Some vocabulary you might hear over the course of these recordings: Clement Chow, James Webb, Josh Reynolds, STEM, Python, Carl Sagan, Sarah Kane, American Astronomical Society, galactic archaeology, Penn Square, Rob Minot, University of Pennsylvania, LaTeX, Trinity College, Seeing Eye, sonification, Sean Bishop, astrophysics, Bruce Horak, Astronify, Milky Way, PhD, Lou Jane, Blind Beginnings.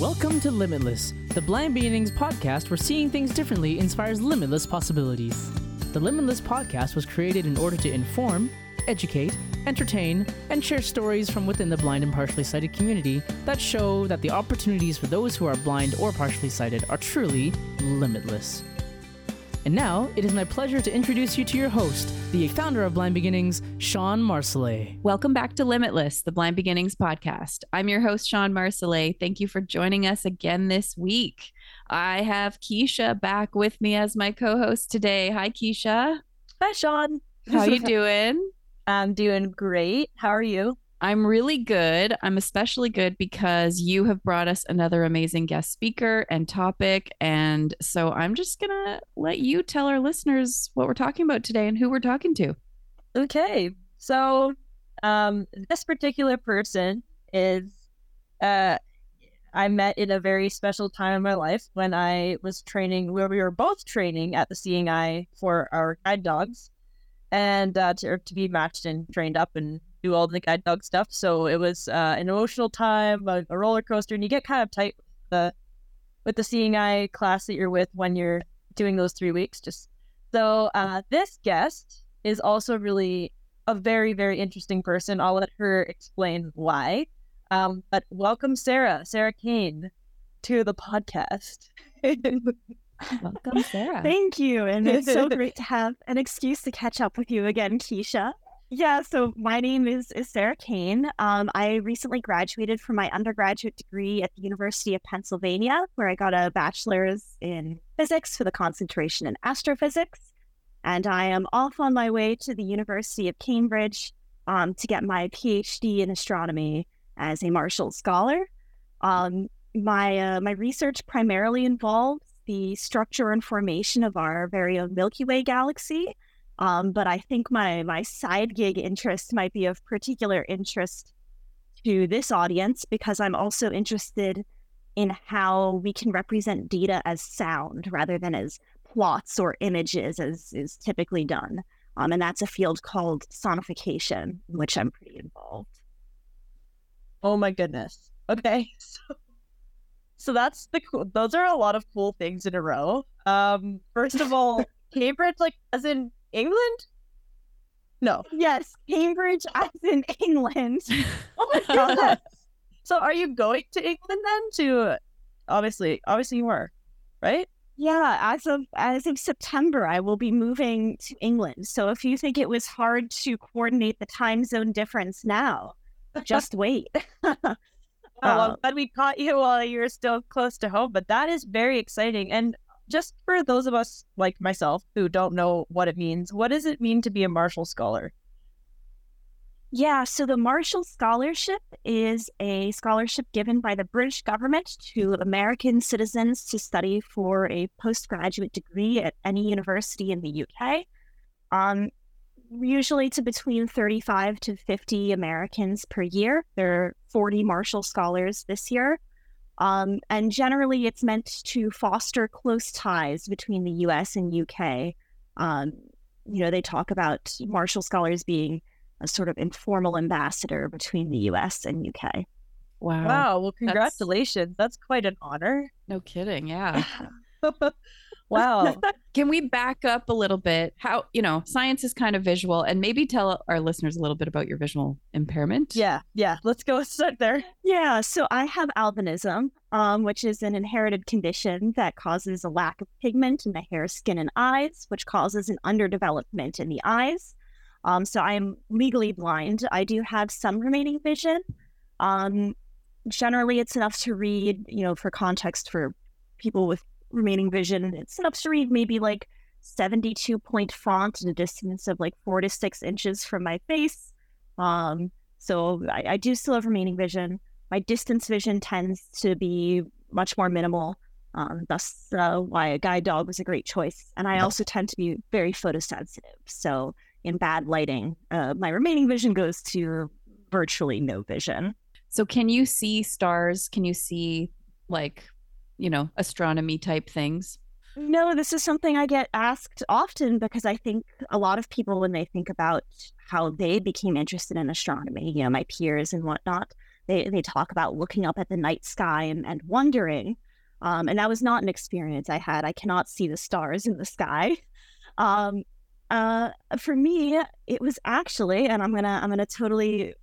Welcome to Limitless, the Blind Beginnings podcast where seeing things differently inspires limitless possibilities. The Limitless podcast was created in order to inform, educate, entertain, and share stories from within the blind and partially sighted community that show that the opportunities for those who are blind or partially sighted are truly limitless. And now, it is my pleasure to introduce you to your host, the founder of Blind Beginnings, Shawn Marcelet. Welcome back to Limitless, the Blind Beginnings podcast. I'm your host, Shawn Marcelet. Thank you for joining us again this week. I have Keisha back with me as my co-host today. Hi, Keisha. Hi, Shawn. How you doing? I'm doing great. How are you? I'm really good. I'm especially good because you have brought us another amazing guest speaker and topic. And so I'm just going to let you tell our listeners what we're talking about today and who we're talking to. Okay. So this particular person is, I met in a very special time in my life when I was training, where we were both training at the Seeing Eye for our guide dogs and to be matched and trained up and do all the guide dog stuff. So it was an emotional time, a roller coaster, and you get kind of tight with the Seeing Eye class that you're with when you're doing those 3 weeks. This guest is also really a very, very interesting person. I'll let her explain why. But welcome Sarah Kane to the podcast. Welcome, Sarah. Thank you, and it's so great to have an excuse to catch up with you again, Keisha. Yeah, so my name is Sarah Kane. I recently graduated from my undergraduate degree at the University of Pennsylvania, where I got a bachelor's in physics with a concentration in astrophysics. And I am off on my way to the University of Cambridge to get my PhD in astronomy as a Marshall Scholar. My research primarily involves the structure and formation of our very own Milky Way galaxy. But I think my side gig interest might be of particular interest to this audience because I'm also interested in how we can represent data as sound rather than as plots or images as is typically done. And that's a field called sonification, in which I'm pretty involved. Oh my goodness. Okay. So that's those are a lot of cool things in a row. First of all, Cambridge, as in England? No. Yes, Cambridge as in England. Oh my god. So are you going to England then? To obviously you were, right? Yeah, as of September I will be moving to England. So if you think it was hard to coordinate the time zone difference now, just wait. Well, I'm glad we caught you while you're still close to home, but that is very exciting. And just for those of us like myself who don't know what it means, what does it mean to be a Marshall Scholar? Yeah, so the Marshall Scholarship is a scholarship given by the British government to American citizens to study for a postgraduate degree at any university in the UK. Usually to between 35 to 50 Americans per year. There are 40 Marshall Scholars this year. And generally, it's meant to foster close ties between the U.S. and U.K. They talk about Marshall Scholars being a sort of informal ambassador between the U.S. and U.K. Wow. Wow. Well, congratulations. That's quite an honor. No kidding. Yeah. Wow. Can we back up a little bit? How, science is kind of visual, and maybe tell our listeners a little bit about your visual impairment. Yeah. Let's go start there. Yeah. So I have albinism, which is an inherited condition that causes a lack of pigment in the hair, skin, and eyes, which causes an underdevelopment in the eyes. So I am legally blind. I do have some remaining vision. Generally, it's enough to read, for context for people with remaining vision, it's enough to read maybe 72 point font at a distance of 4 to 6 inches from my face. So I do still have remaining vision. My distance vision tends to be much more minimal. Thus why a guide dog was a great choice. And I also tend to be very photosensitive. So in bad lighting, my remaining vision goes to virtually no vision. So can you see stars? Can you see astronomy type things? No, this is something I get asked often because I think a lot of people, when they think about how they became interested in astronomy, my peers and whatnot, They talk about looking up at the night sky and wondering. And that was not an experience I had. I cannot see the stars in the sky. For me, it was actually, and I'm gonna totally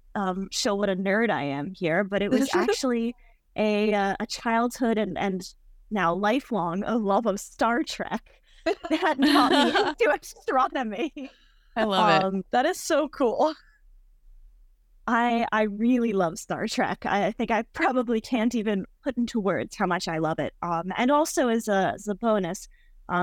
show what a nerd I am here, but it was actually a childhood and now lifelong love of Star Trek that got me into astronomy. I love it. That is so cool. I really love Star Trek. I think I probably can't even put into words how much I love it. And also as a bonus,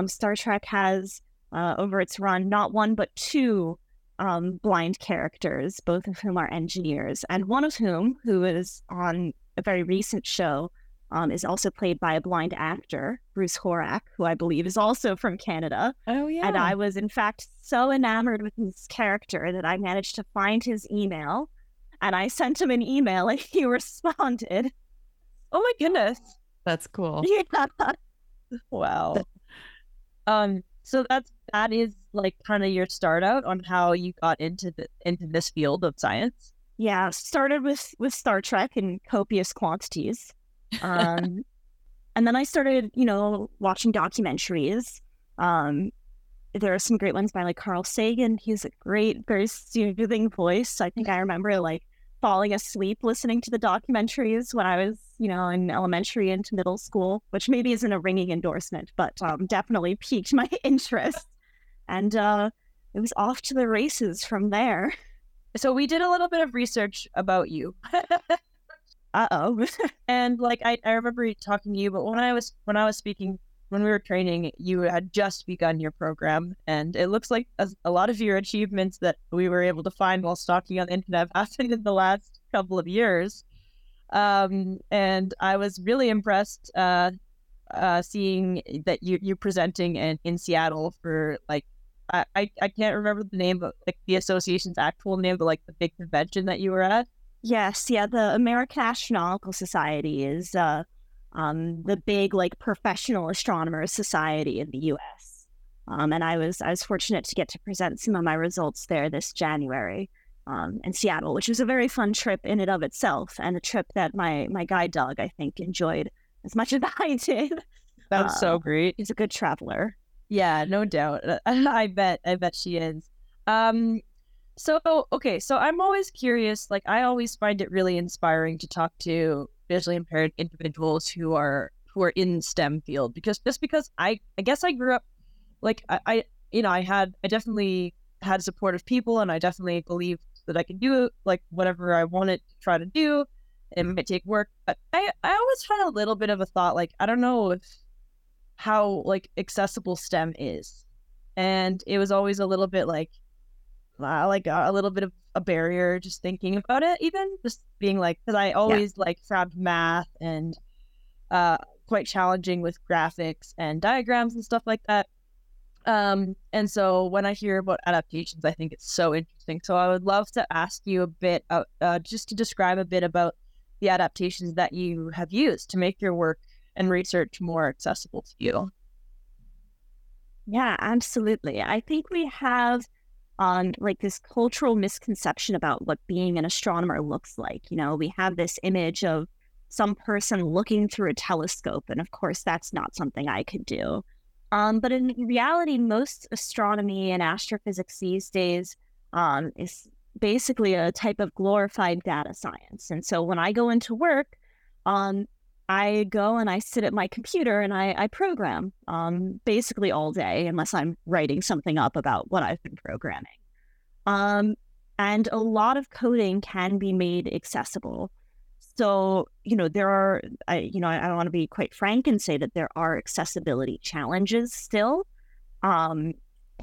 Star Trek has over its run not one but two blind characters, both of whom are engineers, and one of whom, who is on a very recent show, is also played by a blind actor, Bruce Horak, who I believe is also from Canada. Oh yeah. And I was in fact so enamored with his character that I managed to find his email. And I sent him an email and he responded. Oh my goodness. That's cool. Yeah. Wow. So that is like kind of your start out on how you got into this field of science. Yeah. Started with Star Trek in copious quantities. And then I started, watching documentaries. There are some great ones by like Carl Sagan. He's a great, very soothing voice. I think I remember like falling asleep listening to the documentaries when I was, in elementary and middle school, which maybe isn't a ringing endorsement, but definitely piqued my interest. And it was off to the races from there. So we did a little bit of research about you. Uh-oh. And like I remember talking to you, but when I was speaking, when we were training, you had just begun your program, and it looks like a lot of your achievements that we were able to find while stalking on the internet happened in the last couple of years. And I was really impressed seeing that you presenting in Seattle for like, I can't remember the name, but like the association's actual name, but like the big convention that you were at. Yes, yeah, the American Astronomical Society is the big like professional astronomers society in the U.S. And I was fortunate to get to present some of my results there this January in Seattle, which was a very fun trip in and of itself, and a trip that my guide dog I think enjoyed as much as I did. That was so great. He's a good traveler. Yeah, no doubt. I bet she is. So okay, so I'm always curious. Like I always find it really inspiring to talk to visually impaired individuals who are in STEM field, because just because I guess I grew up like I definitely had supportive people, and I definitely believed that I could do like whatever I wanted to try to do. It might take work, but I always had a little bit of a thought like I don't know how like accessible STEM is, and it was always a little bit like a little bit of a barrier just thinking about it, even just being like, because I always like found math and quite challenging with graphics and diagrams and stuff like that, and so when I hear about adaptations I think it's so interesting. So I would love to ask you a bit just to describe a bit about the adaptations that you have used to make your work and research more accessible to you. Yeah, absolutely. I think we have on like this cultural misconception about what being an astronomer looks like. We have this image of some person looking through a telescope, and of course that's not something I could do. But in reality, most astronomy and astrophysics these days is basically a type of glorified data science. And so when I go into work, I go and I sit at my computer and I program basically all day, unless I'm writing something up about what I've been programming. And a lot of coding can be made accessible. So, there are, I want to be quite frank and say that there are accessibility challenges still.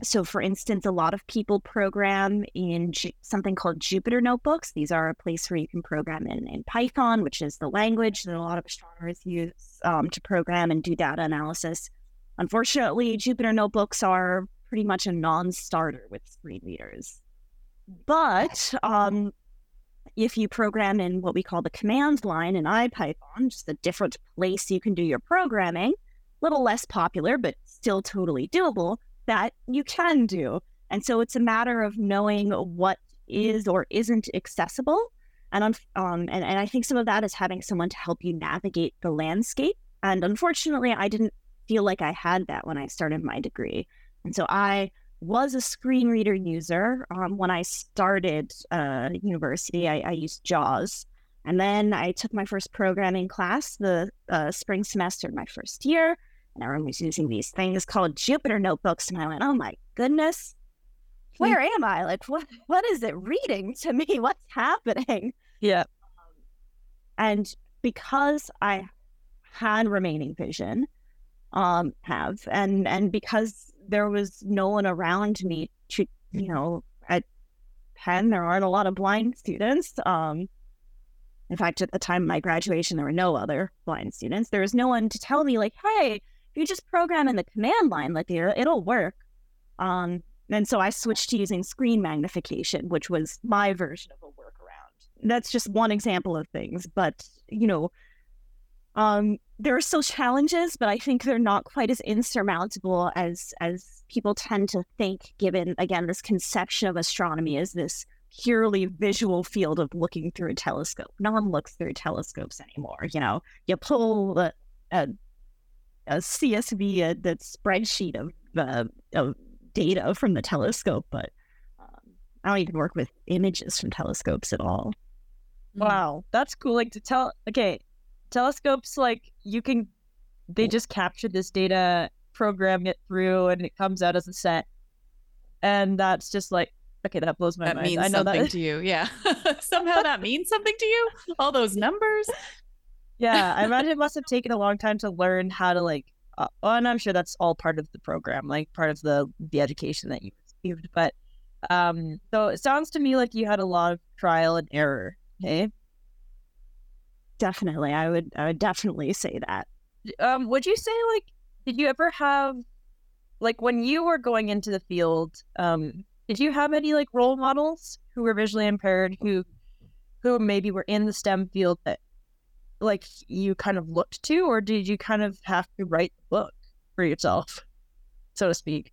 So, for instance, a lot of people program in something called Jupyter Notebooks. These are a place where you can program in Python, which is the language that a lot of astronomers use to program and do data analysis. Unfortunately, Jupyter Notebooks are pretty much a non-starter with screen readers. But if you program in what we call the command line in IPython, just a different place you can do your programming, a little less popular, but still totally doable, that you can do. And so it's a matter of knowing what is or isn't accessible And I think some of that is having someone to help you navigate the landscape. And unfortunately, I didn't feel like I had that when I started my degree. And so I was a screen reader user. When I started university, I used JAWS. And then I took my first programming class the spring semester of my first year. And everyone was using these things called Jupyter Notebooks. And I went, oh my goodness, where am I? Like, what is it reading to me? What's happening? Yeah. And because I had remaining vision, and because there was no one around me to, you know, at Penn, there aren't a lot of blind students. In fact, at the time of my graduation, there were no other blind students. There was no one to tell me, like, hey, if you just program in the command line, like, it'll work. And so I switched to using screen magnification, which was my version of a workaround. That's just one example of things. But, you know, there are still challenges, but I think they're not quite as insurmountable as people tend to think, given, again, this conception of astronomy as this purely visual field of looking through a telescope. No one looks through telescopes anymore. You know, you pull a CSV, that spreadsheet of data from the telescope, but I don't even work with images from telescopes at all. Wow, that's cool. Like, to tell, okay, telescopes, like, you can, they just capture this data, program it through, and it comes out as a set. And that's just like, okay, that blows my mind. Means I know something that to you. Yeah. Somehow that means something to you? All those numbers? Yeah. I imagine it must have taken a long time to learn how to, like, and I'm sure that's all part of the program, like part of the education that you received. But so it sounds to me like you had a lot of trial and error. Okay. Definitely. I would definitely say that. Would you say, like, did you ever have, like, when you were going into the field, did you have any, like, role models who were visually impaired, who maybe were in the STEM field that, like, you kind of looked to, or did you kind of have to write the book for yourself, so to speak?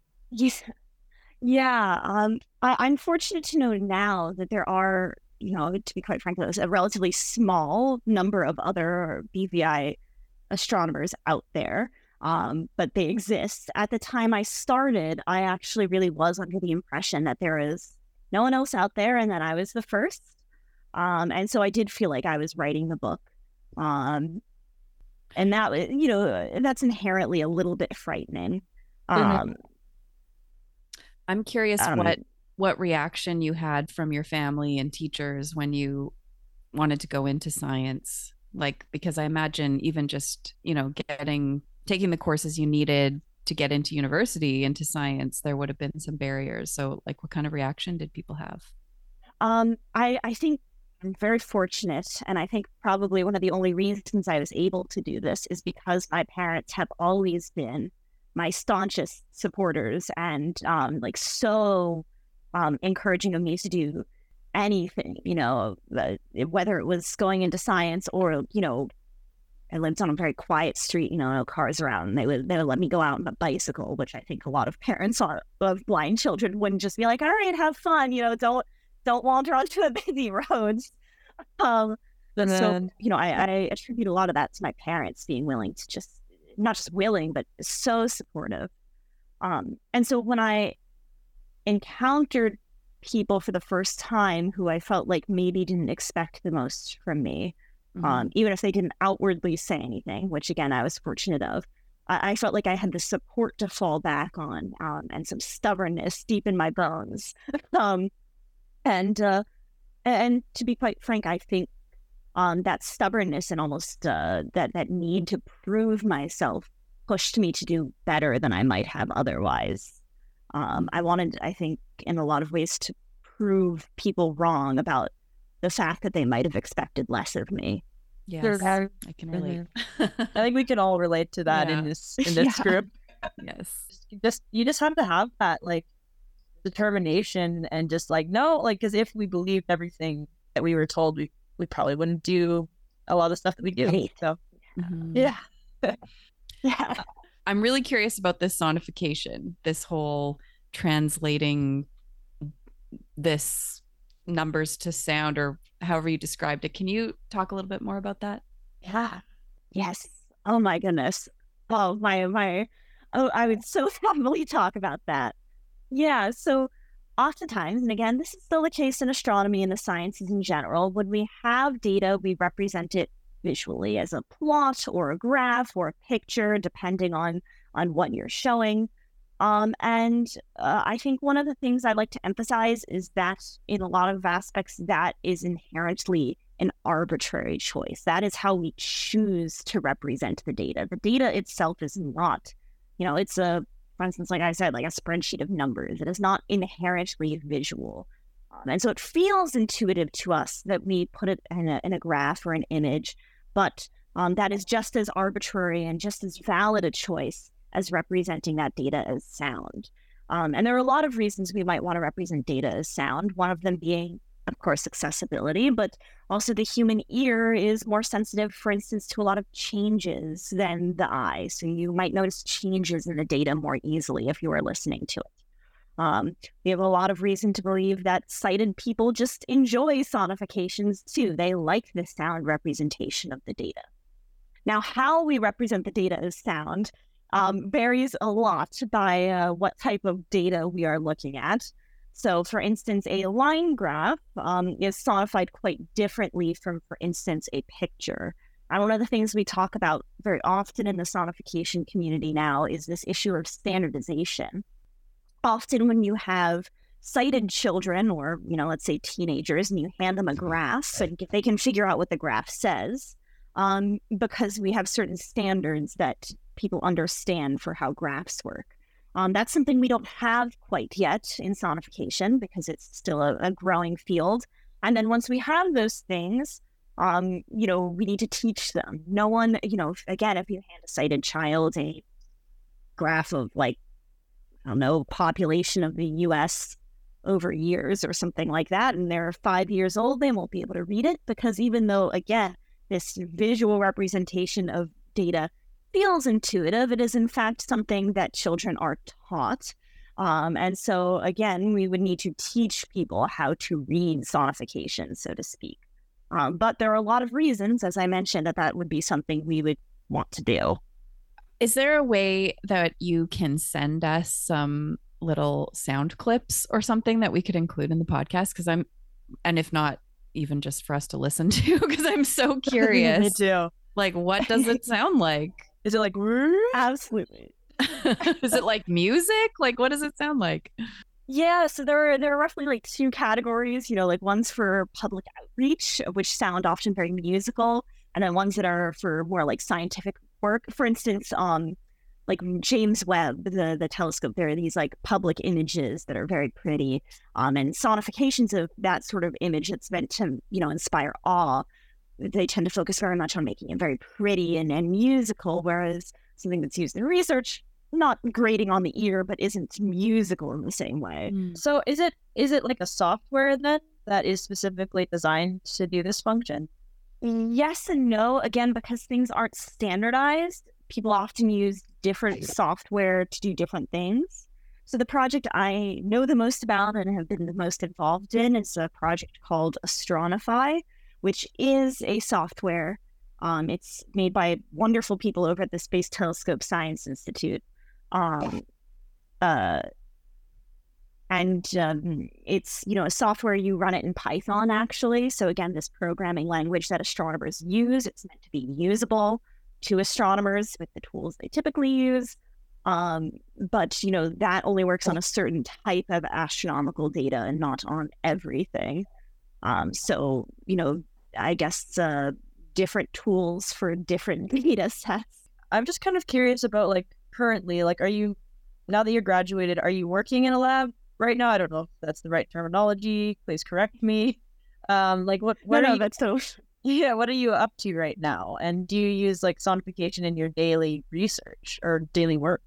Yeah. I'm fortunate to know now that there are, you know, to be quite frank, there's a relatively small number of other BVI astronomers out there. But they exist. At the time I started, I actually really was under the impression that there is no one else out there and that I was the first. And so I did feel like I was writing the book. And that, you know, that's inherently a little bit frightening. I'm curious what reaction you had from your family and teachers when you wanted to go into science. Like, because I imagine even just, you know, taking the courses you needed to get into university, into science, there would have been some barriers. So, like, what kind of reaction did people have? I think I'm very fortunate. And I think probably one of the only reasons I was able to do this is because my parents have always been my staunchest supporters and encouraging of me to do anything, you know, whether it was going into science or, you know, I lived on a very quiet street, you know, no cars around. They would let me go out on a bicycle, which I think a lot of parents of blind children wouldn't just be like, all right, have fun, you know, don't wander onto the busy roads. So, you know, I attribute a lot of that to my parents being willing to just, not just willing, but so supportive. And so when I encountered people for the first time who I felt like maybe didn't expect the most from me, even if they didn't outwardly say anything, which again I was fortunate of, I felt like I had the support to fall back on, and some stubbornness deep in my bones. And to be quite frank, I think that stubbornness and almost that need to prove myself pushed me to do better than I might have otherwise. I wanted, I think, in a lot of ways, to prove people wrong about the fact that they might have expected less of me. Yes, I can relate. I think we can all relate to that in this group. Yes, you just have to have that, like, determination and just, like, no, like, because if we believed everything that we were told, we probably wouldn't do a lot of the stuff that we do. Right. So, yeah. I'm really curious about this sonification, this whole translating this numbers to sound, or however you described it. Can you talk a little bit more about that? Yeah. Yes. Oh my goodness. Oh, I would so happily talk about that. Yeah. So oftentimes, and again, this is still the case in astronomy and the sciences in general, when we have data, we represent it visually as a plot or a graph or a picture, depending on what you're showing. I think one of the things I'd like to emphasize is that in a lot of aspects, that is inherently an arbitrary choice. That is how we choose to represent the data. The data itself is not, it's a, for instance, like I said, like a spreadsheet of numbers. It is not inherently visual. And so it feels intuitive to us that we put it in a graph or an image, but that is just as arbitrary and just as valid a choice as representing that data as sound. And there are a lot of reasons we might want to represent data as sound, one of them being, of course, accessibility, but also the human ear is more sensitive, for instance, to a lot of changes than the eye. So you might notice changes in the data more easily if you are listening to it. We have a lot of reason to believe that sighted people just enjoy sonifications too. They like the sound representation of the data. Now, how we represent the data as sound varies a lot by what type of data we are looking at. So, for instance, a line graph is sonified quite differently from, for instance, a picture. And one of the things we talk about very often in the sonification community now is this issue of standardization. Often when you have sighted children or, let's say teenagers, and you hand them a graph and they can figure out what the graph says, because we have certain standards that people understand for how graphs work. That's something we don't have quite yet in sonification because it's still a growing field. And then once we have those things, we need to teach them. No one, again, if you hand a sighted child a graph of population of the U.S. over years or something like that, and they're 5 years old, they won't be able to read it because even though, again, this visual representation of data feels intuitive, it is in fact something that children are taught. And so, again, we would need to teach people how to read sonification, so to speak. But there are a lot of reasons, as I mentioned, that would be something we would want to do. Is there a way that you can send us some little sound clips or something that we could include in the podcast? Because and if not, even just for us to listen to, because I'm so curious. Me too. Like, what does it sound like? Is it like, absolutely. Is it like music? Like, what does it sound like? Yeah, so there are roughly two categories, one's for public outreach, which sound often very musical, and then ones that are for more scientific work. For instance, James Webb, the telescope, there are these public images that are very pretty, and sonifications of that sort of image that's meant to, inspire awe. They tend to focus very much on making it very pretty and musical, whereas something that's used in research, not grating on the ear, but isn't musical in the same way. So is it like a software then that is specifically designed to do this function? Yes and no. Again, because things aren't standardized, people often use different software to do different things. So the project I know the most about and have been the most involved in is a project called Astronify, which is a software. It's made by wonderful people over at the Space Telescope Science Institute. It's, a software, you run it in Python, actually. So again, this programming language that astronomers use, it's meant to be usable to astronomers with the tools they typically use. But that only works on a certain type of astronomical data and not on everything. I guess different tools for different data sets. I'm just kind of curious about currently, are you, now that you're graduated, are you working in a lab right now? I don't know if that's the right terminology. Please correct me. What are you up to right now? And do you use sonification in your daily research or daily work?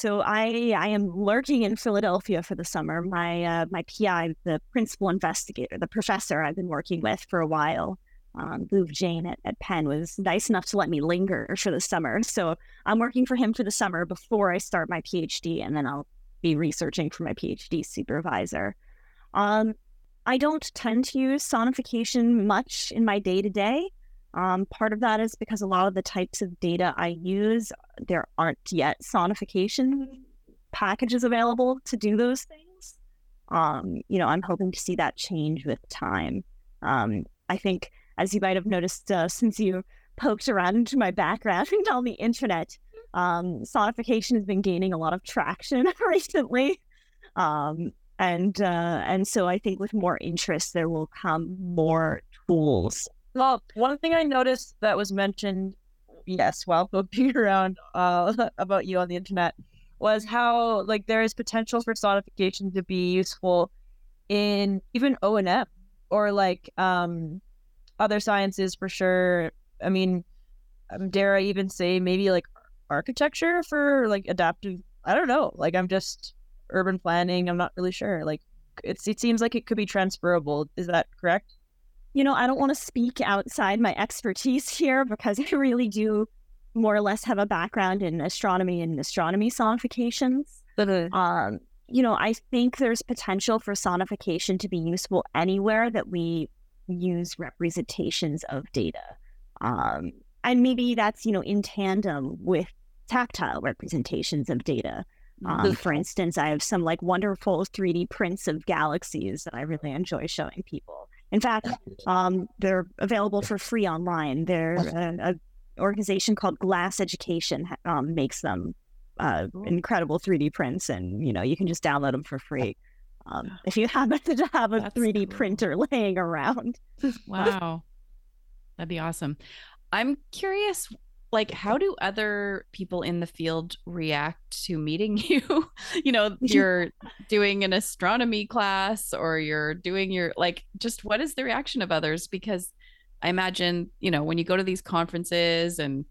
So I am lurking in Philadelphia for the summer. My PI, the principal investigator, the professor I've been working with for a while, Lou Jane at Penn, was nice enough to let me linger for the summer. So I'm working for him for the summer before I start my PhD, and then I'll be researching for my PhD supervisor. I don't tend to use sonification much in my day-to-day. Part of that is because a lot of the types of data I use, there aren't yet sonification packages available to do those things. I'm hoping to see that change with time. I think, as you might have noticed, since you poked around into my background and on the internet, sonification has been gaining a lot of traction recently. And so I think with more interest, there will come more tools. Well, one thing I noticed that was mentioned, yes, while poking around about you on the internet, was how there is potential for sonification to be useful in even O&M or other sciences for sure. I mean, dare I even say maybe architecture for adaptive, I don't know. I'm just urban planning. I'm not really sure. It seems like it could be transferable. Is that correct? I don't want to speak outside my expertise here because I really do more or less have a background in astronomy and astronomy sonifications. I think there's potential for sonification to be useful anywhere that we use representations of data. And maybe that's, in tandem with tactile representations of data. For instance, I have some wonderful 3D prints of galaxies that I really enjoy showing people. In fact, they're available for free online. There's an organization called Glass Education makes them incredible 3D prints, and you can just download them for free if you happen to have a 3D printer laying around. Wow, that'd be awesome. I'm curious, how do other people in the field react to meeting you? You're doing an astronomy class or you're doing your, just what is the reaction of others? Because I imagine, when you go to these conferences and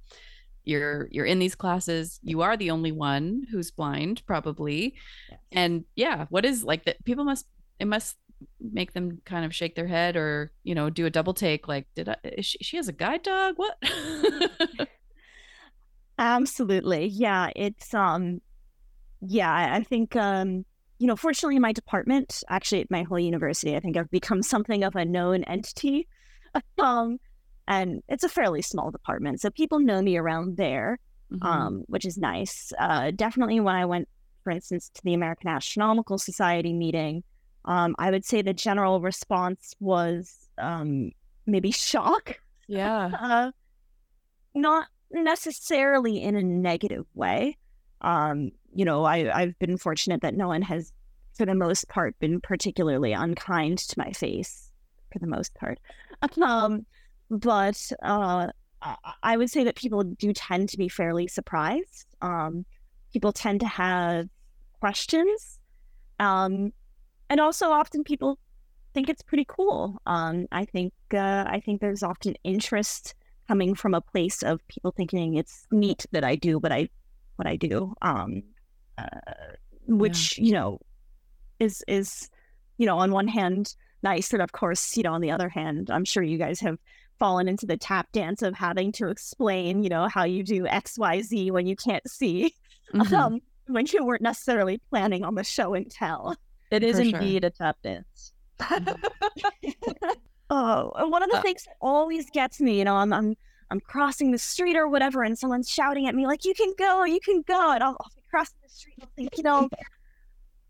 you're in these classes, you are the only one who's blind probably. Yes. And yeah, what is that? People must make them kind of shake their head or, do a double take. She has a guide dog. What? Absolutely. Yeah. It's, I think, fortunately in my department, actually at my whole university, I think I've become something of a known entity. And it's a fairly small department. So people know me around there, mm-hmm. Which is nice. Definitely when I went, for instance, to the American Astronomical Society meeting, I would say the general response was, maybe shock. Yeah. Not necessarily in a negative way. I've been fortunate that no one has, for the most part, been particularly unkind to my face, for the most part. But I would say that people do tend to be fairly surprised. People tend to have questions. And also often people think it's pretty cool. I think there's often interest coming from a place of people thinking it's neat that I do what I do, which, yeah. Is on one hand nice. And of course, on the other hand, I'm sure you guys have fallen into the tap dance of having to explain, how you do X, Y, Z when you can't see, mm-hmm. When you weren't necessarily planning on the show and tell. It is indeed a tap dance. Oh, and one of the things that always gets me, I'm crossing the street or whatever, and someone's shouting at me you can go, and I'll be crossing the street and I'll think,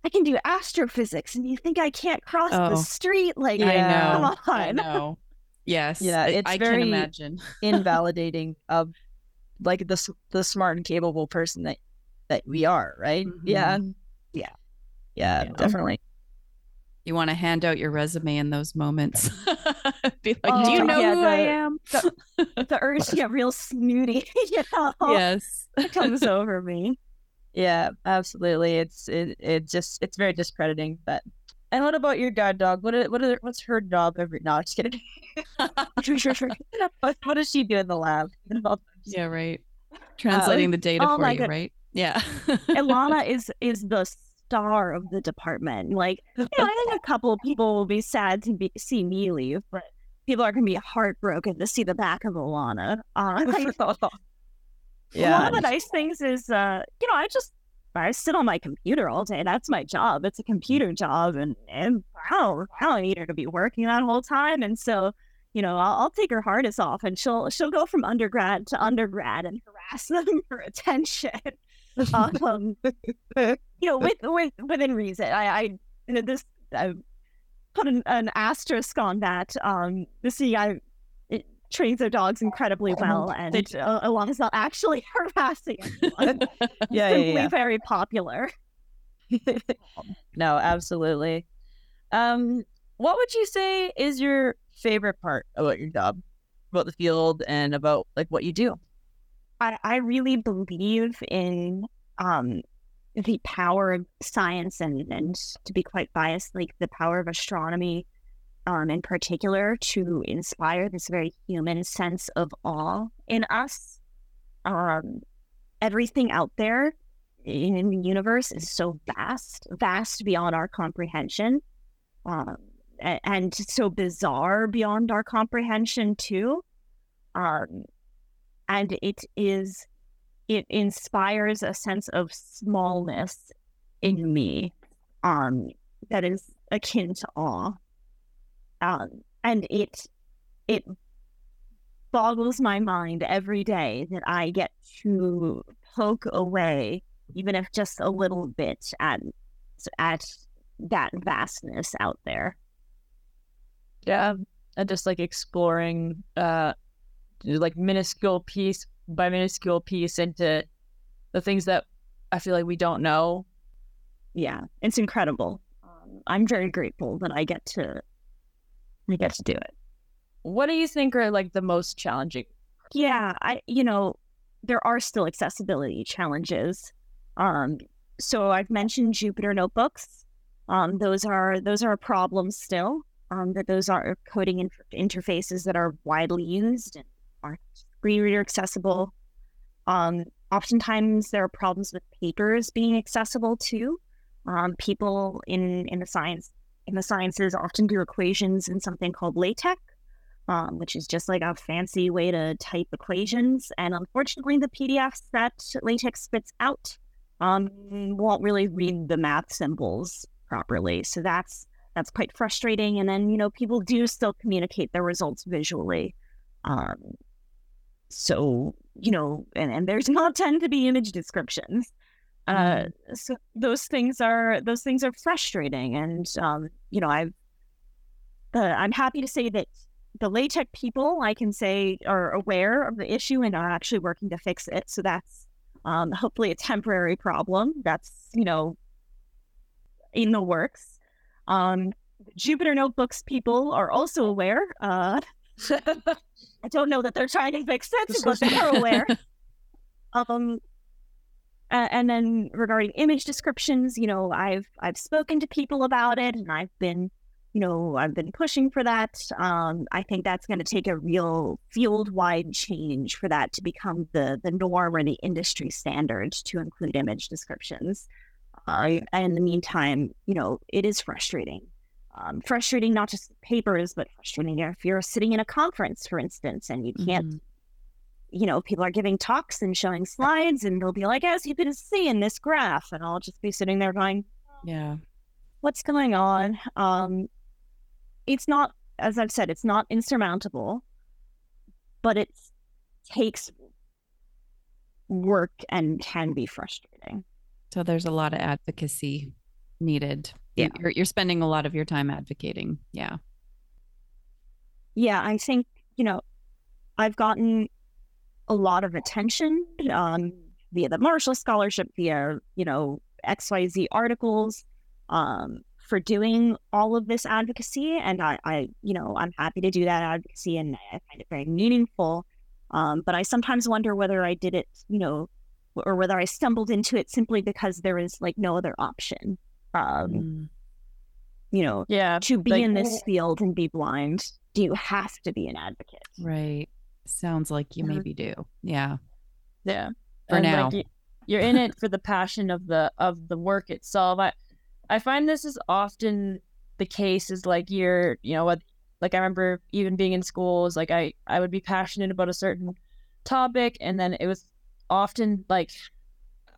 I can do astrophysics, and you think I can't cross the street? I know. Yes, yeah, it's I very can imagine. Invalidating of the smart and capable person that we are, right? Mm-hmm. Yeah, yeah. Yeah, definitely. You want to hand out your resume in those moments. Be like, do you know who I am? The urge to get real snooty, Yes. It comes over me. Yeah, absolutely. It's very discrediting. But and what about your guide dog? What's her job? No, just kidding. What does she do in the lab? Yeah, right. Translating the data for you, God. Right? Yeah. Ilana is the star of the department. I think a couple of people will be sad to see me leave, but people are going to be heartbroken to see the back of Alana. One of the nice things is, I just But I sit on my computer all day. That's my job. It's a computer job. And I don't need her to be working that whole time. And so, you know, I'll take her harness off and she'll go from undergrad to undergrad and harass them for attention. You know, within reason. I put an asterisk on that. The CI trains their dogs incredibly well, and Alana's not actually harassing anyone. Simply very popular. No, absolutely. What would you say is your favorite part about your job, about the field, and about like what you do? I really believe in the power of science and to be quite biased, like the power of astronomy in particular to inspire this very human sense of awe in us. Everything out there in the universe is so vast beyond our comprehension, and so bizarre beyond our comprehension too. And it inspires a sense of smallness in me that is akin to awe. And it boggles my mind every day that I get to poke away, even if just a little bit, at that vastness out there. Yeah, and just like exploring like minuscule piece by minuscule piece into the things that I feel like we don't know. Yeah, it's incredible. I'm very grateful that I get to do it. What do you think are like the most challenging? Yeah, there are still accessibility challenges. So I've mentioned Jupyter Notebooks. Those are a problem still. That those are coding interfaces that are widely used and are free reader accessible. Oftentimes there are problems with papers being accessible too. People in the sciences often do equations in something called LaTeX, which is just like a fancy way to type equations. And unfortunately, the PDFs that LaTeX spits out won't really read the math symbols properly. So that's quite frustrating. And then, you know, people do still communicate their results visually. So, you know, and there's not tend to be image descriptions. So those things are frustrating. And, you know, I'm happy to say that the LaTeX people, I can say, are aware of the issue and are actually working to fix it. So that's hopefully a temporary problem that's, you know, in the works. Jupyter Notebooks people are also aware. I don't know that they're trying to fix it, but they are aware. And then regarding image descriptions, you know, I've spoken to people about it, and I've been pushing for that. I think that's going to take a real field-wide change for that to become the norm or the industry standard to include image descriptions. And in the meantime, you know, it is frustrating. Frustrating not just papers, but frustrating if you're sitting in a conference, for instance, and you can't, you know, people are giving talks and showing slides, and they'll be like, as you can see in this graph, and I'll just be sitting there going, yeah, what's going on? It's not, as I've said, it's not insurmountable, but it takes work and can be frustrating. So there's a lot of advocacy needed. Yeah. You're spending a lot of your time advocating. Yeah. Yeah, I think, you know, I've gotten a lot of attention via the Marshall Scholarship, via, you know, XYZ articles for doing all of this advocacy. And I, you know, I'm happy to do that advocacy, and I find it very meaningful. But I sometimes wonder whether I did it, you know, or whether I stumbled into it simply because there is like no other option, you know, to be like, in this field and be blind. Do you have to be an advocate? Right. Sounds like you maybe do. Yeah. Yeah. For and now. Like you're in it for the passion of the work itself. I find this is often the case is like I remember even being in schools, like I would be passionate about a certain topic, and then it was often like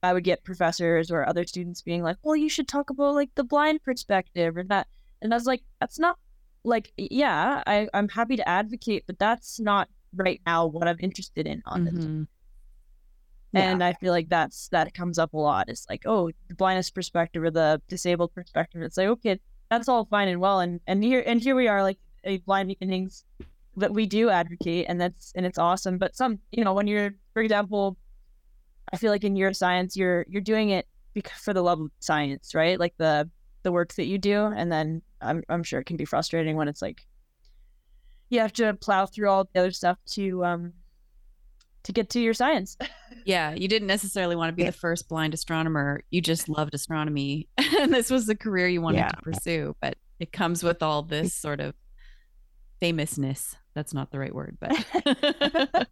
I would get professors or other students being like, well, you should talk about like the blind perspective or that. And I was like, that's not like, yeah, I'm happy to advocate, but that's not right now what I'm interested in on this. And I feel like that comes up a lot. It's like, oh, the blindness perspective or the disabled perspective. It's like, okay, that's all fine and well. And here we are, like a Blind Beginnings that we do advocate, and it's awesome. But some, you know, when you're, for example, I feel like in neuroscience, you're doing it because for the love of science, right? Like the work that you do. And then I'm sure it can be frustrating when it's like, you have to plow through all the other stuff to get to your science. Yeah, you didn't necessarily want to be the first blind astronomer. You just loved astronomy and this was the career you wanted to pursue, but it comes with all this sort of famousness. That's not the right word, but.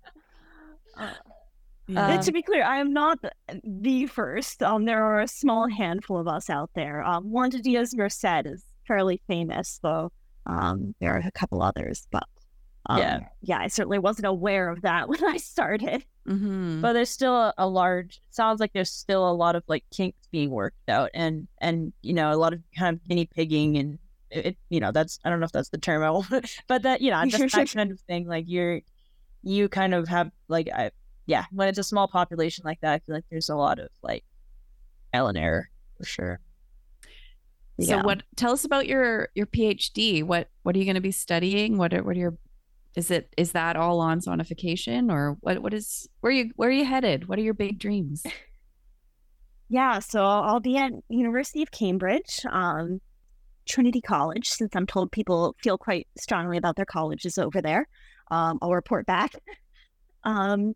And to be clear, I am not the first. There are a small handful of us out there. Wanda Díaz-Merced is fairly famous, though. There are a couple others, but I certainly wasn't aware of that when I started. Mm-hmm. But there's still a lot of like kinks being worked out, and you know, a lot of kind of guinea pigging, and it, you know, that's, I don't know if that's the term I want, but that, you know, just that kind of thing. Like you kind of have like, when it's a small population like that, I feel like there's a lot of like trial and error for sure. So tell us about your PhD. What are you going to be studying? Is that all on sonification, or where are you headed? What are your big dreams? Yeah, so I'll be at University of Cambridge, Trinity College, since I'm told people feel quite strongly about their colleges over there. I'll report back. And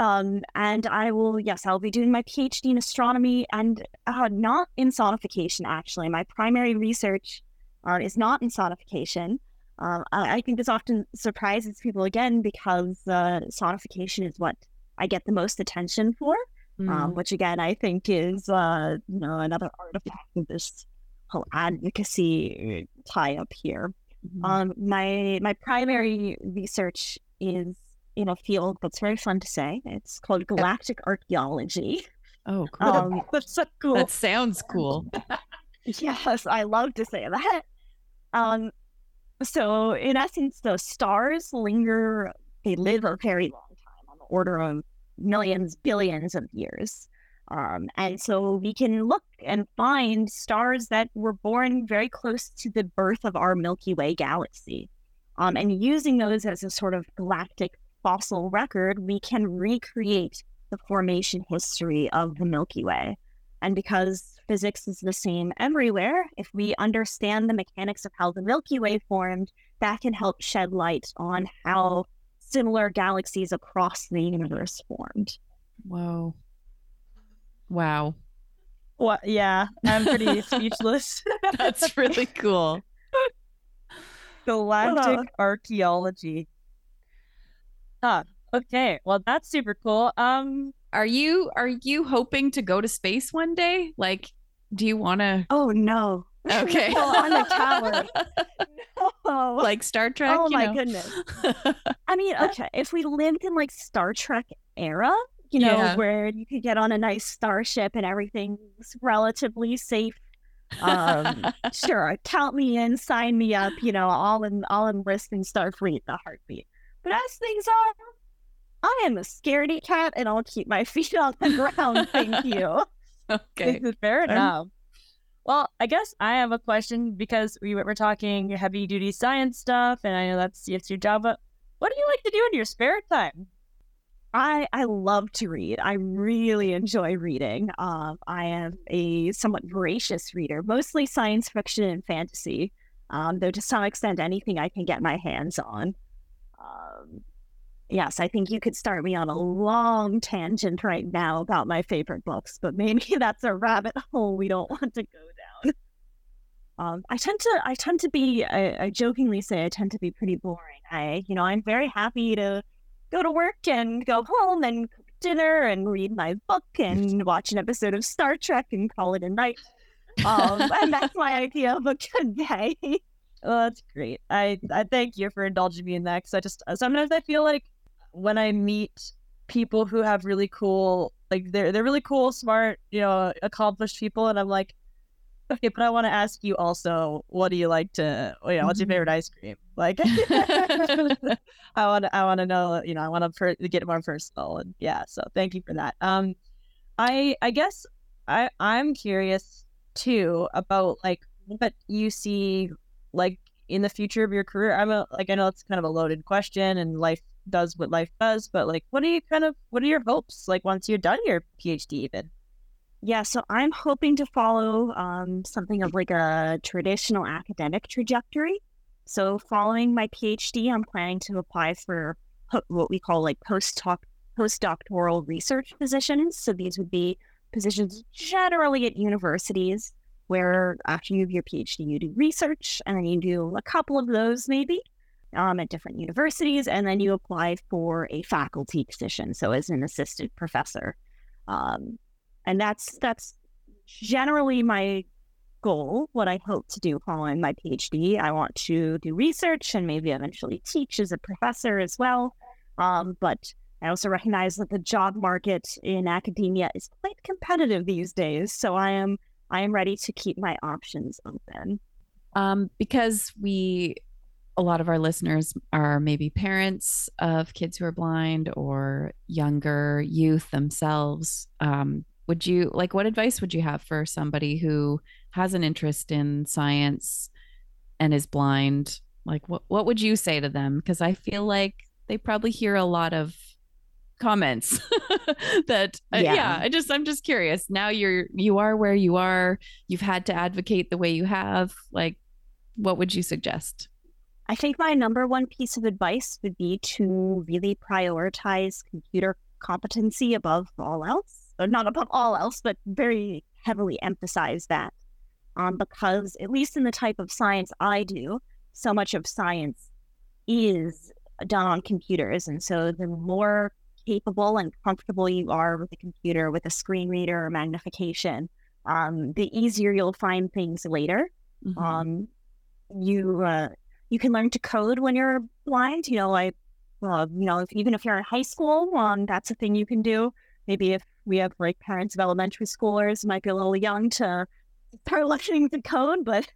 I will, I'll be doing my PhD in astronomy and not in sonification, actually. My primary research is not in sonification. I think this often surprises people again because sonification is what I get the most attention for, which again, I think is another artifact of this whole advocacy tie-up here. Mm-hmm. My primary research is in a field that's very fun to say. It's called galactic archaeology. Oh, cool. That's so cool. That sounds cool. Yes, I love to say that. So in essence, the stars linger, they live a very long time, on the order of millions, billions of years. And so we can look and find stars that were born very close to the birth of our Milky Way galaxy. And using those as a sort of galactic fossil record, we can recreate the formation history of the Milky Way. And because physics is the same everywhere, if we understand the mechanics of how the Milky Way formed, that can help shed light on how similar galaxies across the universe formed. Whoa. Wow. Well, yeah, I'm pretty speechless. That's really cool. Galactic archaeology. Okay, well, that's super cool. Are you hoping to go to space one day? Like, do you want to? Oh no. Okay. No, on the tower. No. Like Star Trek. Oh my goodness. I mean, okay, if we lived in like Star Trek era, where you could get on a nice starship and everything's relatively safe. Sure, count me in, sign me up. I'll enlist in Starfleet, the heartbeat. But as things are, I am a scaredy cat and I'll keep my feet on the ground. Thank you. Okay. Fair enough. Well, I guess I have a question because we were talking heavy duty science stuff and I know it's your job, but what do you like to do in your spare time? I love to read. I really enjoy reading. I am a somewhat voracious reader, mostly science fiction and fantasy, though to some extent anything I can get my hands on. Yes, I think you could start me on a long tangent right now about my favorite books, but maybe that's a rabbit hole we don't want to go down. I jokingly say I tend to be pretty boring. I'm very happy to go to work and go home and cook dinner and read my book and watch an episode of Star Trek and call it a night. And that's my idea of a good day. Oh, that's great. I thank you for indulging me in that because sometimes I feel like when I meet people who have really cool Like they're really cool, smart, you know, accomplished people. And I'm like, okay, but I want to ask you also, what do you like to, you know, what's your favorite ice cream? Like, I want to know, you know, I want to get more personal. And yeah, so thank you for that. I guess I'm curious too about like what you see like in the future of your career. I know it's kind of a loaded question and life does what life does, but like, what are your hopes? Like once you're done your PhD even? Yeah, so I'm hoping to follow something of like a traditional academic trajectory. So following my PhD, I'm planning to apply for what we call like postdoctoral research positions. So these would be positions generally at universities where after you have your PhD, you do research and then you do a couple of those maybe at different universities. And then you apply for a faculty position. So as an assistant professor. And that's generally my goal, what I hope to do following my PhD. I want to do research and maybe eventually teach as a professor as well. But I also recognize that the job market in academia is quite competitive these days. So I am ready to keep my options open. Because a lot of our listeners are maybe parents of kids who are blind or younger youth themselves. Would you like, what advice would you have for somebody who has an interest in science and is blind? Like what would you say to them? Because I feel like they probably hear a lot of comments that, I'm just curious. Now you are where you are, you've had to advocate the way you have, like, what would you suggest? I think my number one piece of advice would be to really prioritize computer competency above all else. Or not above all else, but very heavily emphasize that because at least in the type of science I do, so much of science is done on computers. And so the more capable and comfortable you are with a computer, with a screen reader or magnification, the easier you'll find things later. Mm-hmm. You can learn to code when you're blind. You know, even if you're in high school, that's a thing you can do. Maybe if we have like parents of elementary schoolers, might be a little young to start learning the code, but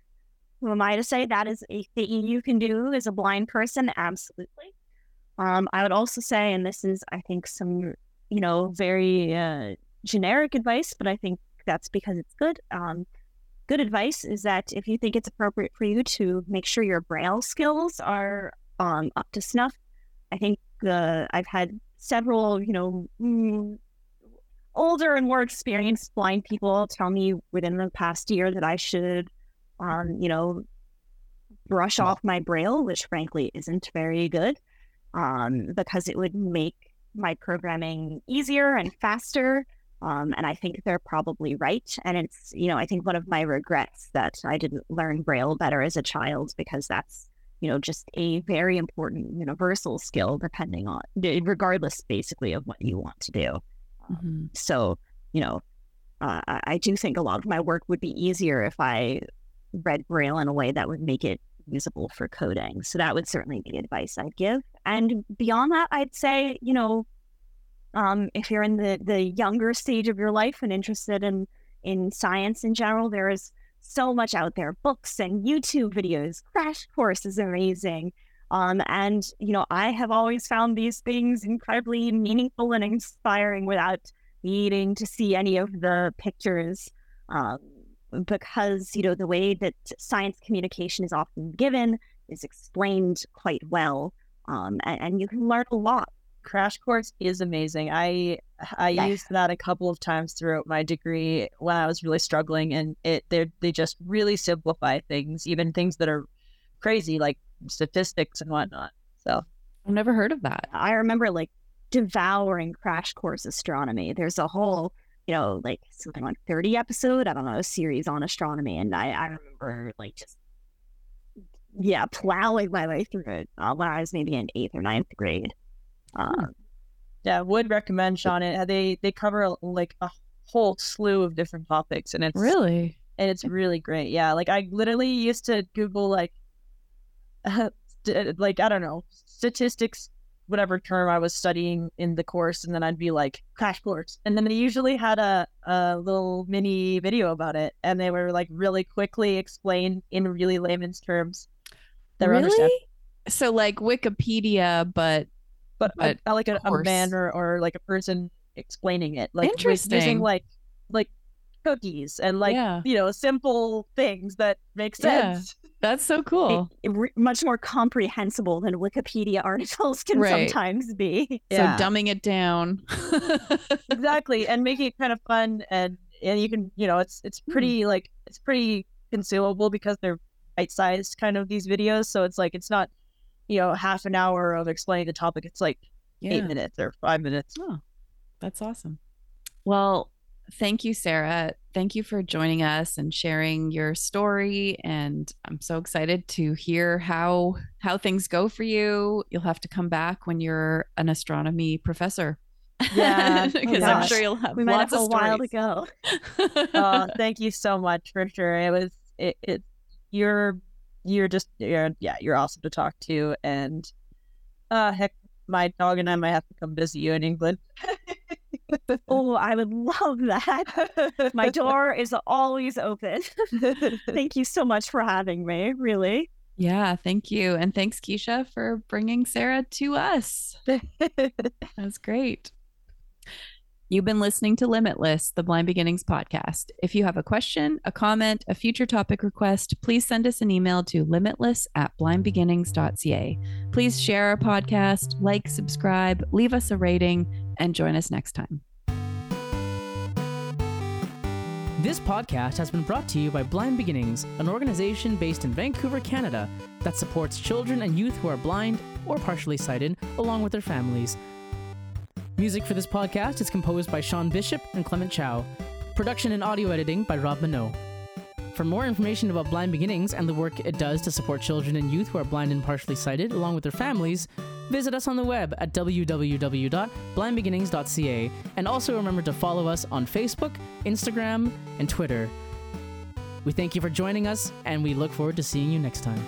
who am I to say that is a thing you can do as a blind person? Absolutely. I would also say, and this is, I think, some, you know, very generic advice, but I think that's because it's good. Good advice is that if you think it's appropriate for you to make sure your Braille skills are up to snuff. I think I've had several, you know, older and more experienced blind people tell me within the past year that I should, brush off my Braille, which frankly isn't very good, because it would make my programming easier and faster. And I think they're probably right. And it's, you know, I think one of my regrets that I didn't learn Braille better as a child, because that's, you know, just a very important universal skill, regardless basically of what you want to do. Mm-hmm. So, I do think a lot of my work would be easier if I read Braille in a way that would make it usable for coding. So that would certainly be advice I'd give. And beyond that, I'd say, if you're in the younger stage of your life and interested in science in general, there is so much out there, books and YouTube videos. Crash Course is amazing. I have always found these things incredibly meaningful and inspiring without needing to see any of the pictures, because, you know, the way that science communication is often given is explained quite well, and you can learn a lot. Crash Course is amazing. I used that a couple of times throughout my degree when I was really struggling, and they just really simplify things, even things that are crazy like statistics and whatnot. So I've never heard of that. I remember like devouring Crash Course Astronomy. There's a whole, like something like 30 episode, I don't know, series on astronomy, and I remember like just plowing my way through it when I was maybe in 8th or 9th grade. Yeah, would recommend, Shawn. They cover like a whole slew of different topics, and it's really great. Yeah, like I literally used to Google like I don't know, statistics whatever term I was studying in the course, and then I'd be like, Crash Course. And then they usually had a little mini video about it, and they were like really quickly explained in really layman's terms that were understood. So like Wikipedia, but like a man or like a person explaining it, like using like cookies and like, you know, simple things that make sense. Yeah. That's so cool. Much more comprehensible than Wikipedia articles can sometimes be. Yeah. So dumbing it down. Exactly. And making it kind of fun. And you can, you know, it's pretty like, it's pretty consumable because they're bite-sized kind of these videos. So it's like, it's not, you know, half an hour of explaining the topic. It's like 8 minutes or 5 minutes. Oh, that's awesome. Well, thank you, Sarah. Thank you for joining us and sharing your story. And I'm so excited to hear how things go for you. You'll have to come back when you're an astronomy professor. Yeah, because I'm sure you'll have lots of stories. We might have a while to go. Thank you so much for sure. It was you're awesome to talk to. And heck, my dog and I might have to come visit you in England. Oh, I would love that. My door is always open. Thank you so much for having me, really. Yeah, thank you. And thanks, Keisha, for bringing Sarah to us. That's great. You've been listening to Limitless, the Blind Beginnings podcast. If you have a question, a comment, a future topic request, please send us an email to limitless@blindbeginnings.ca. Please share our podcast, like, subscribe, leave us a rating, and join us next time. This podcast has been brought to you by Blind Beginnings, an organization based in Vancouver, Canada, that supports children and youth who are blind or partially sighted, along with their families. Music for this podcast is composed by Sean Bishop and Clement Chow. Production and audio editing by Rob Minot. For more information about Blind Beginnings and the work it does to support children and youth who are blind and partially sighted, along with their families, visit us on the web at www.blindbeginnings.ca, and also remember to follow us on Facebook, Instagram, and Twitter. We thank you for joining us, and we look forward to seeing you next time.